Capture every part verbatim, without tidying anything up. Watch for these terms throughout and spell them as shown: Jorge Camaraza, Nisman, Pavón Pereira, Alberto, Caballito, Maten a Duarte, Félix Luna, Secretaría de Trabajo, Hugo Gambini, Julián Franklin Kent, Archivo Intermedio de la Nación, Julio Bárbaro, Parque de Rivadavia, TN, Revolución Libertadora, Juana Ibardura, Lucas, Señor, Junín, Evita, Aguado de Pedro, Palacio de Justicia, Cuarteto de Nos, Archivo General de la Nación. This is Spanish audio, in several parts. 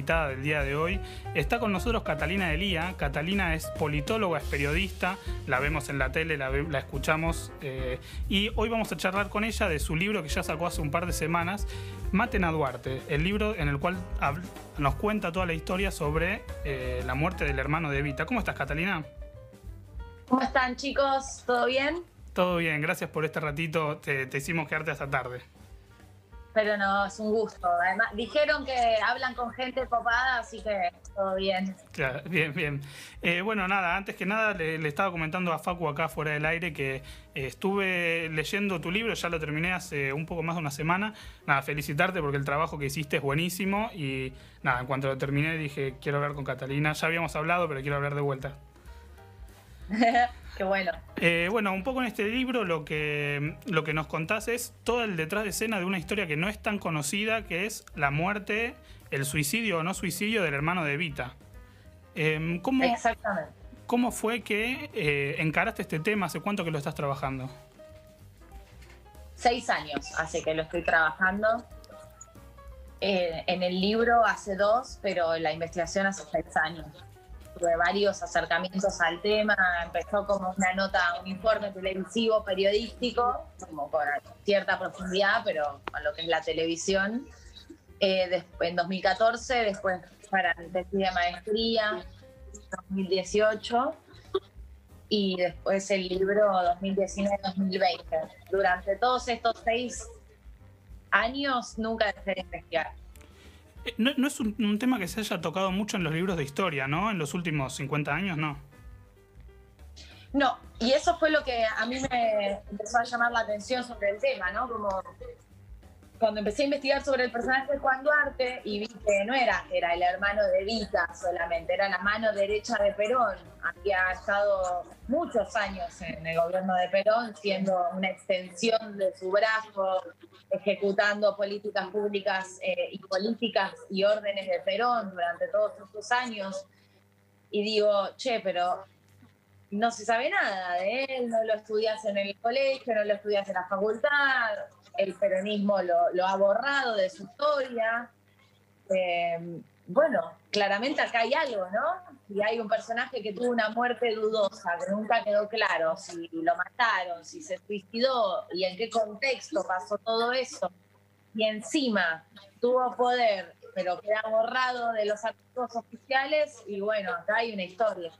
Del día de hoy. Está con nosotros Catalina Elía. Catalina es politóloga, es periodista, la vemos en la tele, la, la escuchamos eh, y hoy vamos a charlar con ella de su libro que ya sacó hace un par de semanas, Maten a Duarte, el libro en el cual nos cuenta toda la historia sobre eh, la muerte del hermano de Evita. ¿Cómo estás, Catalina? ¿Cómo están, chicos? ¿Todo bien? Todo bien, gracias por este ratito, te, te hicimos quedarte hasta tarde. Pero no, es un gusto. Además, dijeron que hablan con gente copada, así que todo bien. Claro, bien, bien. Eh, bueno, nada, antes que nada le, le estaba comentando a Facu acá fuera del aire que eh, estuve leyendo tu libro, ya lo terminé hace un poco más de una semana. Nada, felicitarte porque el trabajo que hiciste es buenísimo y nada, en cuanto lo terminé dije, quiero hablar con Catalina. Ya habíamos hablado, pero quiero hablar de vuelta. Qué bueno. Eh, bueno, un poco en este libro lo que, lo que nos contás es todo el detrás de escena de una historia que no es tan conocida, que es la muerte, el suicidio o no suicidio del hermano de Evita. Eh, ¿cómo, Exactamente. ¿Cómo fue que eh, encaraste este tema? ¿Hace cuánto que lo estás trabajando? Seis años hace que lo estoy trabajando. Eh, en el libro hace dos, pero en la investigación hace seis años. Tuve varios acercamientos al tema, empezó como una nota, un informe televisivo, periodístico, como con cierta profundidad, pero a lo que es la televisión. Eh, en dos mil catorce, después para el tesis de maestría, dos mil dieciocho, y después el libro dos mil diecinueve dos mil veinte. Durante todos estos seis años nunca dejé de investigar. No, no es un, un tema que se haya tocado mucho en los libros de historia, ¿no? En los últimos cincuenta años, ¿no? No, y eso fue lo que a mí me empezó a llamar la atención sobre el tema, ¿no? Como cuando empecé a investigar sobre el personaje de Juan Duarte y vi que no era, era el hermano de Evita solamente, era la mano derecha de Perón. Había estado muchos años en el gobierno de Perón, siendo una extensión de su brazo, ejecutando políticas públicas eh, y políticas y órdenes de Perón durante todos estos años. Y digo, che, pero no se sabe nada de él, no lo estudias en el colegio, no lo estudias en la facultad, el peronismo lo, lo ha borrado de su historia. Eh, bueno, claramente acá hay algo, ¿no? Y hay un personaje que tuvo una muerte dudosa, que nunca quedó claro si lo mataron, si se suicidó y en qué contexto pasó todo eso. Y encima tuvo poder, pero queda borrado de los archivos oficiales y bueno, acá hay una historia.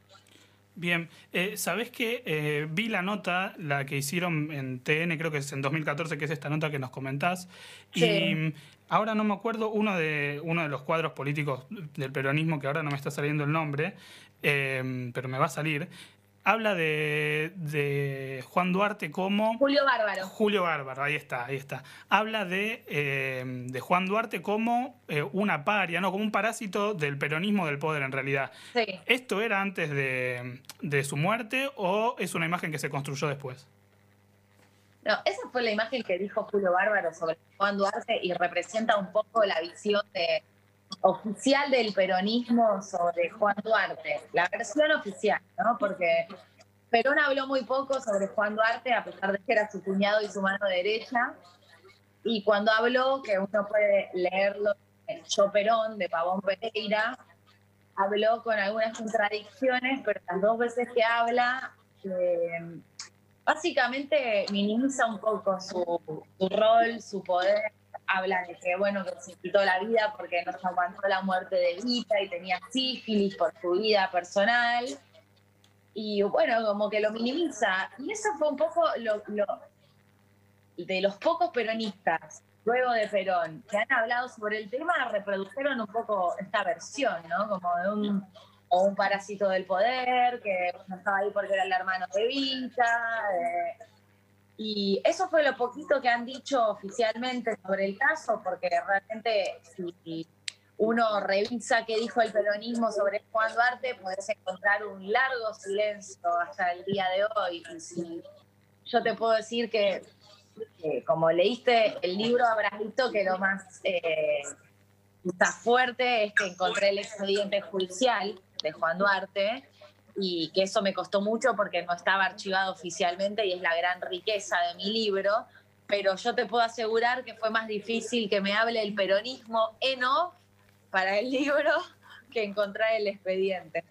Bien, eh, ¿sabés qué? Eh, vi la nota, la que hicieron en T N, creo que es en dos mil catorce, que es esta nota que nos comentás. Sí. Y ahora no me acuerdo, uno de, uno de los cuadros políticos del peronismo, que ahora no me está saliendo el nombre, eh, pero me va a salir, habla de, de Juan Duarte como... Julio Bárbaro. Julio Bárbaro, ahí está, ahí está. Habla de, eh, de Juan Duarte como eh, una paria, no, como un parásito del peronismo del poder en realidad. Sí. ¿Esto era antes de, de su muerte o es una imagen que se construyó después? No, esa fue la imagen que dijo Julio Bárbaro sobre Juan Duarte y representa un poco la visión de, oficial del peronismo sobre Juan Duarte, la versión oficial, ¿no? Porque Perón habló muy poco sobre Juan Duarte, a pesar de que era su cuñado y su mano derecha, y cuando habló, que uno puede leerlo en Yo Perón, de Pavón Pereira, habló con algunas contradicciones, pero las dos veces que habla, eh, básicamente minimiza un poco su, su rol, su poder. Habla de que, bueno, que se quitó la vida porque no se aguantó la muerte de Evita y tenía sífilis por su vida personal. Y, bueno, como que lo minimiza. Y eso fue un poco lo, lo de los pocos peronistas, luego de Perón, que han hablado sobre el tema, reprodujeron un poco esta versión, ¿no? Como de un, o un parásito del poder, que no estaba ahí porque era el hermano de Evita, de... Y eso fue lo poquito que han dicho oficialmente sobre el caso, porque realmente si uno revisa qué dijo el peronismo sobre Juan Duarte, podés encontrar un largo silencio hasta el día de hoy. Y si yo te puedo decir que, que como leíste el libro, habrás visto que lo más eh, está fuerte es que encontré el expediente judicial de Juan Duarte, y que eso me costó mucho porque no estaba archivado oficialmente y es la gran riqueza de mi libro, pero yo te puedo asegurar que fue más difícil que me hable el peronismo en off para el libro que encontrar el expediente.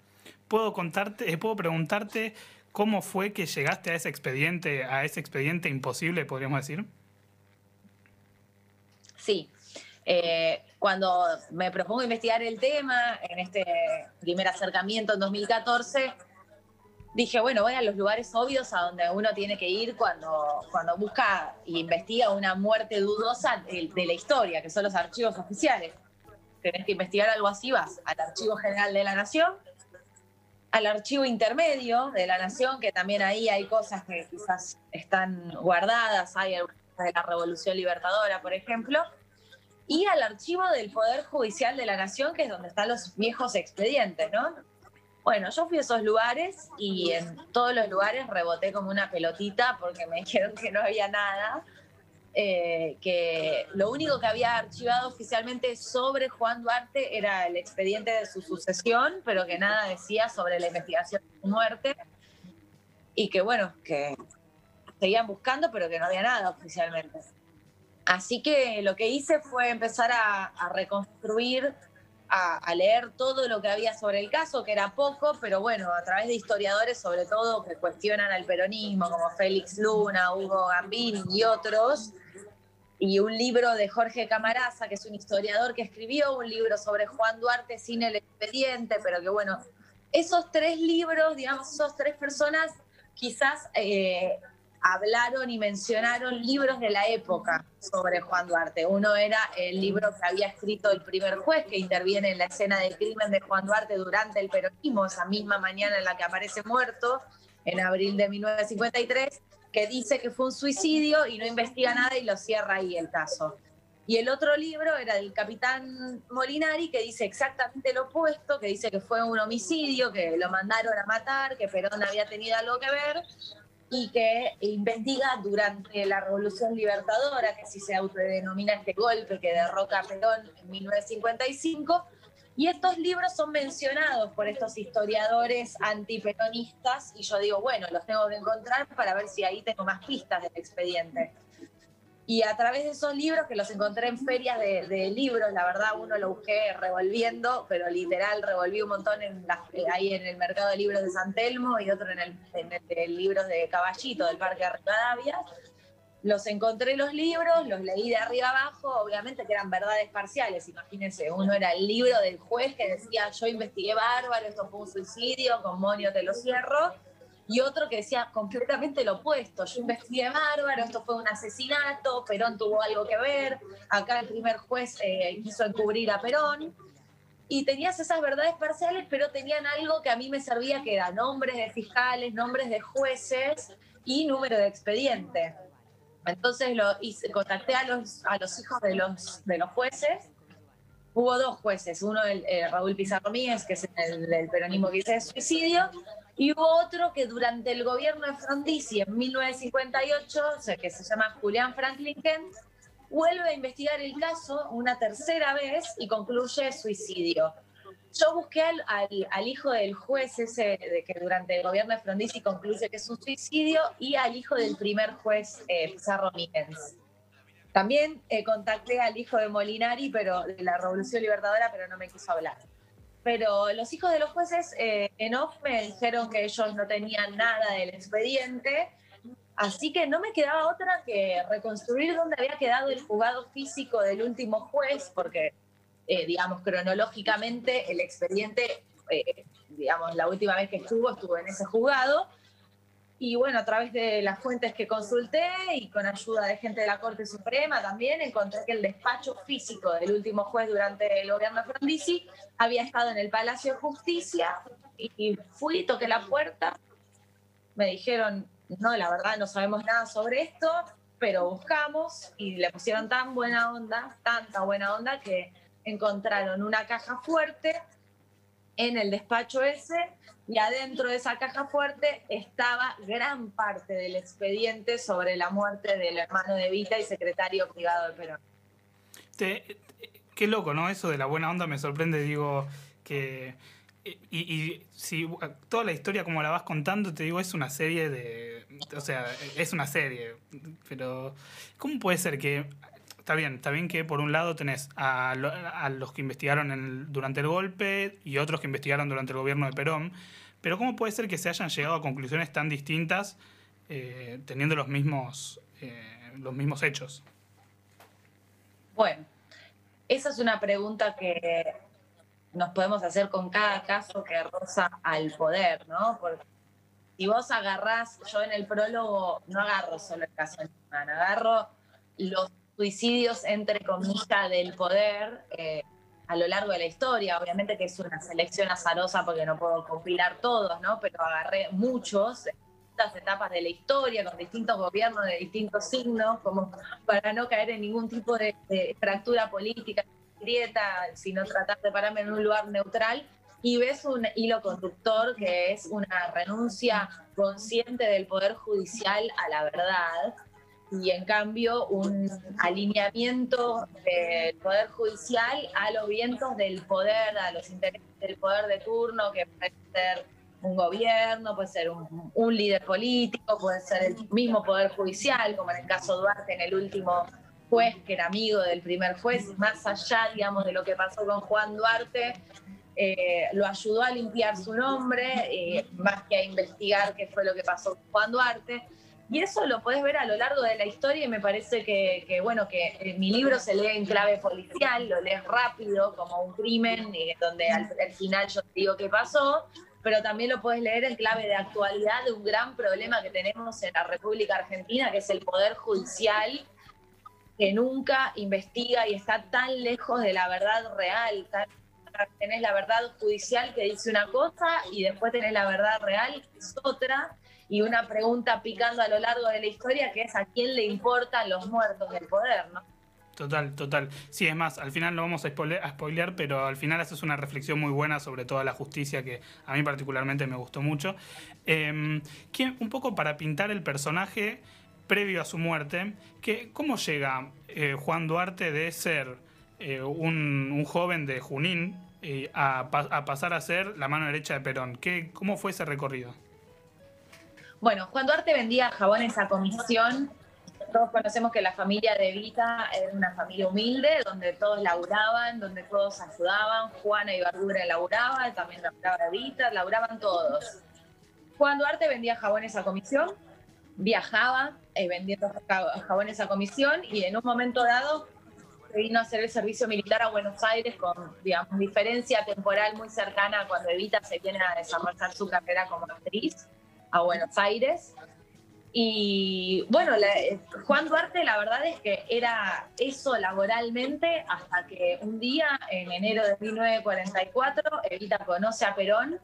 ¿Puedo contarte, eh, puedo preguntarte cómo fue que llegaste a ese expediente, a ese expediente imposible, podríamos decir? Sí. Eh, cuando me propongo investigar el tema, en este primer acercamiento en dos mil catorce, dije, bueno, voy a los lugares obvios a donde uno tiene que ir cuando, cuando busca e investiga una muerte dudosa de, de la historia, que son los archivos oficiales. Tenés que investigar algo así, vas al Archivo General de la Nación, al Archivo Intermedio de la Nación, que también ahí hay cosas que quizás están guardadas, hay algunas de la Revolución Libertadora, por ejemplo, y al Archivo del Poder Judicial de la Nación, que es donde están los viejos expedientes, ¿no? Bueno, yo fui a esos lugares y en todos los lugares reboté como una pelotita porque me dijeron que no había nada, eh, que lo único que había archivado oficialmente sobre Juan Duarte era el expediente de su sucesión, pero que nada decía sobre la investigación de su muerte y que, bueno, que seguían buscando, pero que no había nada oficialmente. Así que lo que hice fue empezar a, a reconstruir, A, a leer todo lo que había sobre el caso, que era poco, pero bueno, a través de historiadores, sobre todo, que cuestionan al peronismo, como Félix Luna, Hugo Gambini y otros, y un libro de Jorge Camaraza, que es un historiador que escribió un libro sobre Juan Duarte sin el expediente, pero que bueno, esos tres libros, digamos, esas tres personas quizás eh, hablaron y mencionaron libros de la época sobre Juan Duarte. Uno era el libro que había escrito el primer juez que interviene en la escena del crimen de Juan Duarte durante el peronismo, esa misma mañana en la que aparece muerto, en abril de mil novecientos cincuenta y tres, que dice que fue un suicidio y no investiga nada y lo cierra ahí el caso. Y el otro libro era del capitán Molinari, que dice exactamente lo opuesto, que dice que fue un homicidio, que lo mandaron a matar, que Perón había tenido algo que ver, y que investiga durante la Revolución Libertadora, que así se autodenomina este golpe que derroca a Perón en mil novecientos cincuenta y cinco, y estos libros son mencionados por estos historiadores antiperonistas, y yo digo, bueno, los tengo que encontrar para ver si ahí tengo más pistas del expediente. Y a través de esos libros, que los encontré en ferias de, de libros, la verdad uno lo busqué revolviendo, pero literal revolví un montón en la, ahí en el mercado de libros de San Telmo y otro en el, en el de libros de Caballito, del Parque de Rivadavia. Los encontré los libros, los leí de arriba abajo, obviamente que eran verdades parciales, imagínense, uno era el libro del juez que decía yo investigué bárbaro, esto fue un suicidio, con moño te lo cierro. Y otro que decía completamente lo opuesto, yo investigué bárbaro, esto fue un asesinato, Perón tuvo algo que ver, acá el primer juez eh, quiso encubrir a Perón, y tenías esas verdades parciales, pero tenían algo que a mí me servía, que eran nombres de fiscales, nombres de jueces y número de expediente. Entonces lo hice, contacté a los, a los hijos de los, de los jueces. Hubo dos jueces, uno el, el Raúl Pizarro Míez, que es el, el peronismo que hizo de suicidio, y hubo otro que durante el gobierno de Frondizi en mil novecientos cincuenta y ocho, o sea, que se llama Julián Franklin Kent, vuelve a investigar el caso una tercera vez y concluye suicidio. Yo busqué al, al, al hijo del juez ese de que durante el gobierno de Frondizi concluye que es un suicidio y al hijo del primer juez eh, Pizarro Míez. También eh, contacté al hijo de Molinari, pero de la Revolución Libertadora, pero no me quiso hablar. Pero los hijos de los jueces eh, en off me dijeron que ellos no tenían nada del expediente, así que no me quedaba otra que reconstruir dónde había quedado el juzgado físico del último juez, porque, eh, digamos, cronológicamente el expediente, eh, digamos, la última vez que estuvo, estuvo en ese juzgado. Y bueno, a través de las fuentes que consulté y con ayuda de gente de la Corte Suprema también, encontré que el despacho físico del último juez durante el gobierno de Frondizi había estado en el Palacio de Justicia y fui, toqué la puerta, me dijeron, no, la verdad no sabemos nada sobre esto, pero buscamos y le pusieron tan buena onda, tanta buena onda que encontraron una caja fuerte en el despacho ese, y adentro de esa caja fuerte estaba gran parte del expediente sobre la muerte del hermano de Evita y secretario privado de Perón. Te, te, qué loco, ¿no? Eso de la buena onda me sorprende, digo, que... Y, y si toda la historia como la vas contando, te digo, es una serie de... O sea, es una serie, pero ¿cómo puede ser que... está bien, está bien que por un lado tenés a, lo, a los que investigaron en, durante el golpe y otros que investigaron durante el gobierno de Perón, pero ¿cómo puede ser que se hayan llegado a conclusiones tan distintas eh, teniendo los mismos, eh, los mismos hechos? Bueno, esa es una pregunta que nos podemos hacer con cada caso que roza al poder, ¿no? Porque si vos agarrás, yo en el prólogo no agarro solo el caso de Nisman, agarro los suicidios, entre comillas, del poder eh, a lo largo de la historia. Obviamente que es una selección azarosa porque no puedo compilar todos, ¿no? Pero agarré muchos, en distintas etapas de la historia, con distintos gobiernos de distintos signos, como para no caer en ningún tipo de, de fractura política, grieta, sino tratar de pararme en un lugar neutral, y ves un hilo conductor que es una renuncia consciente del Poder Judicial a la verdad, y en cambio un alineamiento del Poder Judicial a los vientos del poder, a los intereses del poder de turno, que puede ser un gobierno, puede ser un, un líder político, puede ser el mismo Poder Judicial, como en el caso Duarte, en el último juez que era amigo del primer juez, más allá, digamos, de lo que pasó con Juan Duarte, eh, lo ayudó a limpiar su nombre, eh, más que a investigar qué fue lo que pasó con Juan Duarte. Y eso lo podés ver a lo largo de la historia y me parece que, que bueno, que mi libro se lee en clave policial, lo lees rápido, como un crimen, eh, donde al, al final yo te digo qué pasó, pero también lo podés leer en clave de actualidad de un gran problema que tenemos en la República Argentina, que es el Poder Judicial, que nunca investiga y está tan lejos de la verdad real. Tan, tenés la verdad judicial que dice una cosa y después tenés la verdad real que es otra, y una pregunta picando a lo largo de la historia que es ¿a quién le importan los muertos del poder, no? Total, total. Sí, es más, al final lo vamos a spoilear, a spoilear, pero al final haces una reflexión muy buena sobre toda la justicia que a mí particularmente me gustó mucho. Eh, ¿quién, un poco para pintar el personaje previo a su muerte, que, ¿cómo llega eh, Juan Duarte de ser eh, un, un joven de Junín eh, a, a pasar a ser la mano derecha de Perón? ¿Qué, ¿Cómo fue ese recorrido? Bueno, Juan Duarte vendía jabones a comisión. Todos conocemos que la familia de Evita era una familia humilde, donde todos laburaban, donde todos ayudaban. Juana Ibardura laburaba, también laburaba Evita, laburaban todos. Juan Duarte vendía jabones a comisión, viajaba eh, vendiendo jabones a comisión, y en un momento dado vino a hacer el servicio militar a Buenos Aires con, digamos, diferencia temporal muy cercana cuando Evita se viene a desarrollar su carrera como actriz a Buenos Aires. Y bueno, la, Juan Duarte la verdad es que era eso laboralmente hasta que un día, en enero de mil novecientos cuarenta y cuatro, Evita conoce a Perón.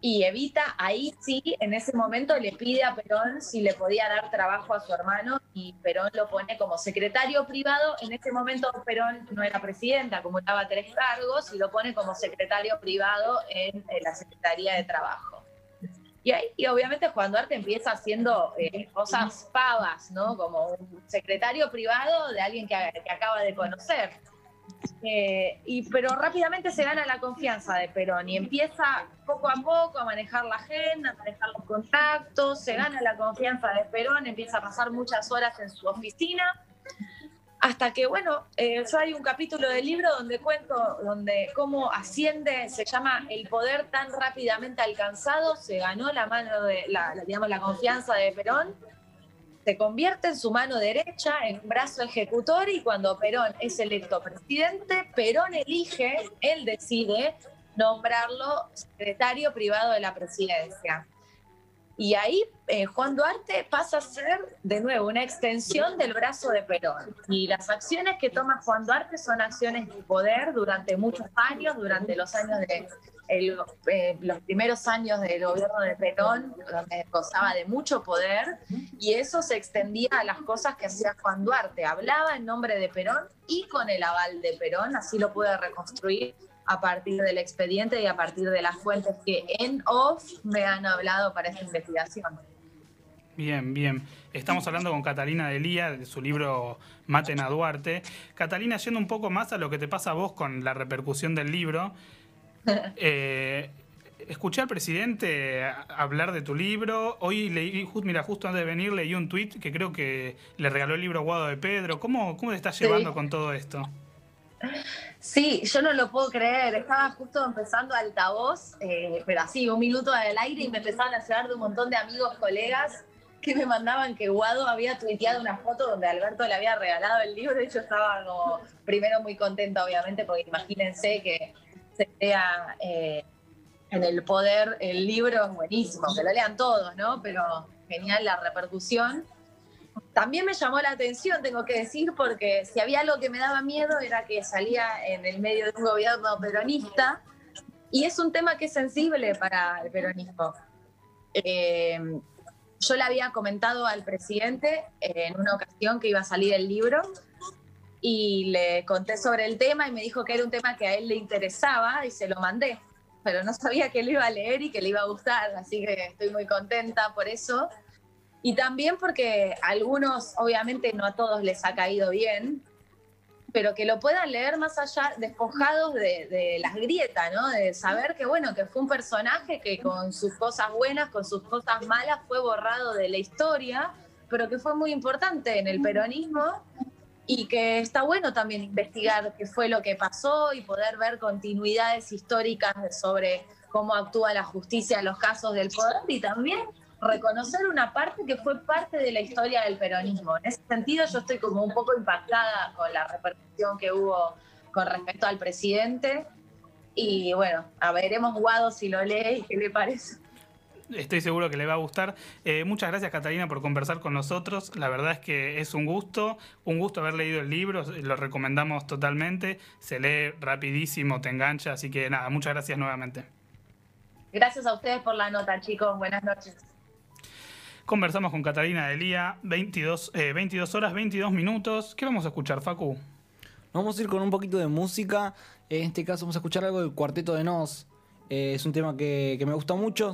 Y Evita, ahí sí, en ese momento le pide a Perón si le podía dar trabajo a su hermano, y Perón lo pone como secretario privado. En ese momento Perón no era presidente, acumulaba tres cargos, y lo pone como secretario privado en, en la Secretaría de Trabajo. Y ahí, y obviamente, Juan Duarte empieza haciendo eh, cosas pavas, ¿no? Como un secretario privado de alguien que, que acaba de conocer. Eh, y, pero rápidamente se gana la confianza de Perón y empieza poco a poco a manejar la agenda, a manejar los contactos, se gana la confianza de Perón, empieza a pasar muchas horas en su oficina, hasta que, bueno, eh, yo hay un capítulo del libro donde cuento donde cómo asciende, se llama El poder tan rápidamente alcanzado, se ganó la mano de la, la, digamos, la confianza de Perón. Se convierte en su mano derecha, en un brazo ejecutor, y cuando Perón es electo presidente, Perón elige, él decide nombrarlo secretario privado de la presidencia. Y ahí eh, Juan Duarte pasa a ser, de nuevo, una extensión del brazo de Perón. Y las acciones que toma Juan Duarte son acciones de poder durante muchos años, durante los años de el, eh, los primeros años del gobierno de Perón, donde gozaba de mucho poder, y eso se extendía a las cosas que hacía Juan Duarte. Hablaba en nombre de Perón y con el aval de Perón, así lo pude reconstruir a partir del expediente y a partir de las fuentes que en off me han hablado para esta investigación. Bien, bien. Estamos hablando con Catalina Elía de su libro Maten a Duarte. Catalina, yendo un poco más a lo que te pasa a vos con la repercusión del libro, eh, Escuché al presidente hablar de tu libro. Hoy leí, mira, justo antes de venir leí un tuit que creo que le regaló el libro a Aguado de Pedro. ¿Cómo, cómo te estás llevando sí. con todo esto? Sí, yo no lo puedo creer. Estaba justo empezando Altavoz, eh, pero así, un minuto del aire y me empezaban a llegar de un montón de amigos, colegas, que me mandaban que Wado había tuiteado una foto donde Alberto le había regalado el libro y yo estaba como, primero muy contenta, obviamente, porque imagínense que se lea eh, en el poder el libro, es buenísimo, que lo lean todos, ¿no? Pero genial la repercusión. También me llamó la atención, tengo que decir, porque si había algo que me daba miedo era que salía en el medio de un gobierno peronista, y es un tema que es sensible para el peronismo. Eh, yo le había comentado al presidente en una ocasión que iba a salir el libro, y le conté sobre el tema y me dijo que era un tema que a él le interesaba y se lo mandé, pero no sabía que lo iba a leer y que le iba a gustar, así que estoy muy contenta por eso. Y también porque a algunos, obviamente no a todos les ha caído bien, pero que lo puedan leer más allá, despojados de, de las grietas, ¿no? De saber que, bueno, que fue un personaje que con sus cosas buenas, con sus cosas malas, fue borrado de la historia, pero que fue muy importante en el peronismo y que está bueno también investigar qué fue lo que pasó y poder ver continuidades históricas sobre cómo actúa la justicia en los casos del poder y también reconocer una parte que fue parte de la historia del peronismo. En ese sentido yo estoy como un poco impactada con la repercusión que hubo con respecto al presidente y bueno, a veremos Wado si lo lee y qué le parece. Estoy seguro que le va a gustar. Eh, muchas gracias, Catalina, por conversar con nosotros. La verdad es que es un gusto, un gusto haber leído el libro, lo recomendamos totalmente, se lee rapidísimo, te engancha, así que nada, muchas gracias nuevamente. Gracias a ustedes por la nota, chicos. Buenas noches. Conversamos con Catalina Elía, veintidós horas, veintidós minutos. ¿Qué vamos a escuchar, Facu? Vamos a ir con un poquito de música. En este caso vamos a escuchar algo del Cuarteto de Nos. Eh, es un tema que, que me gusta mucho.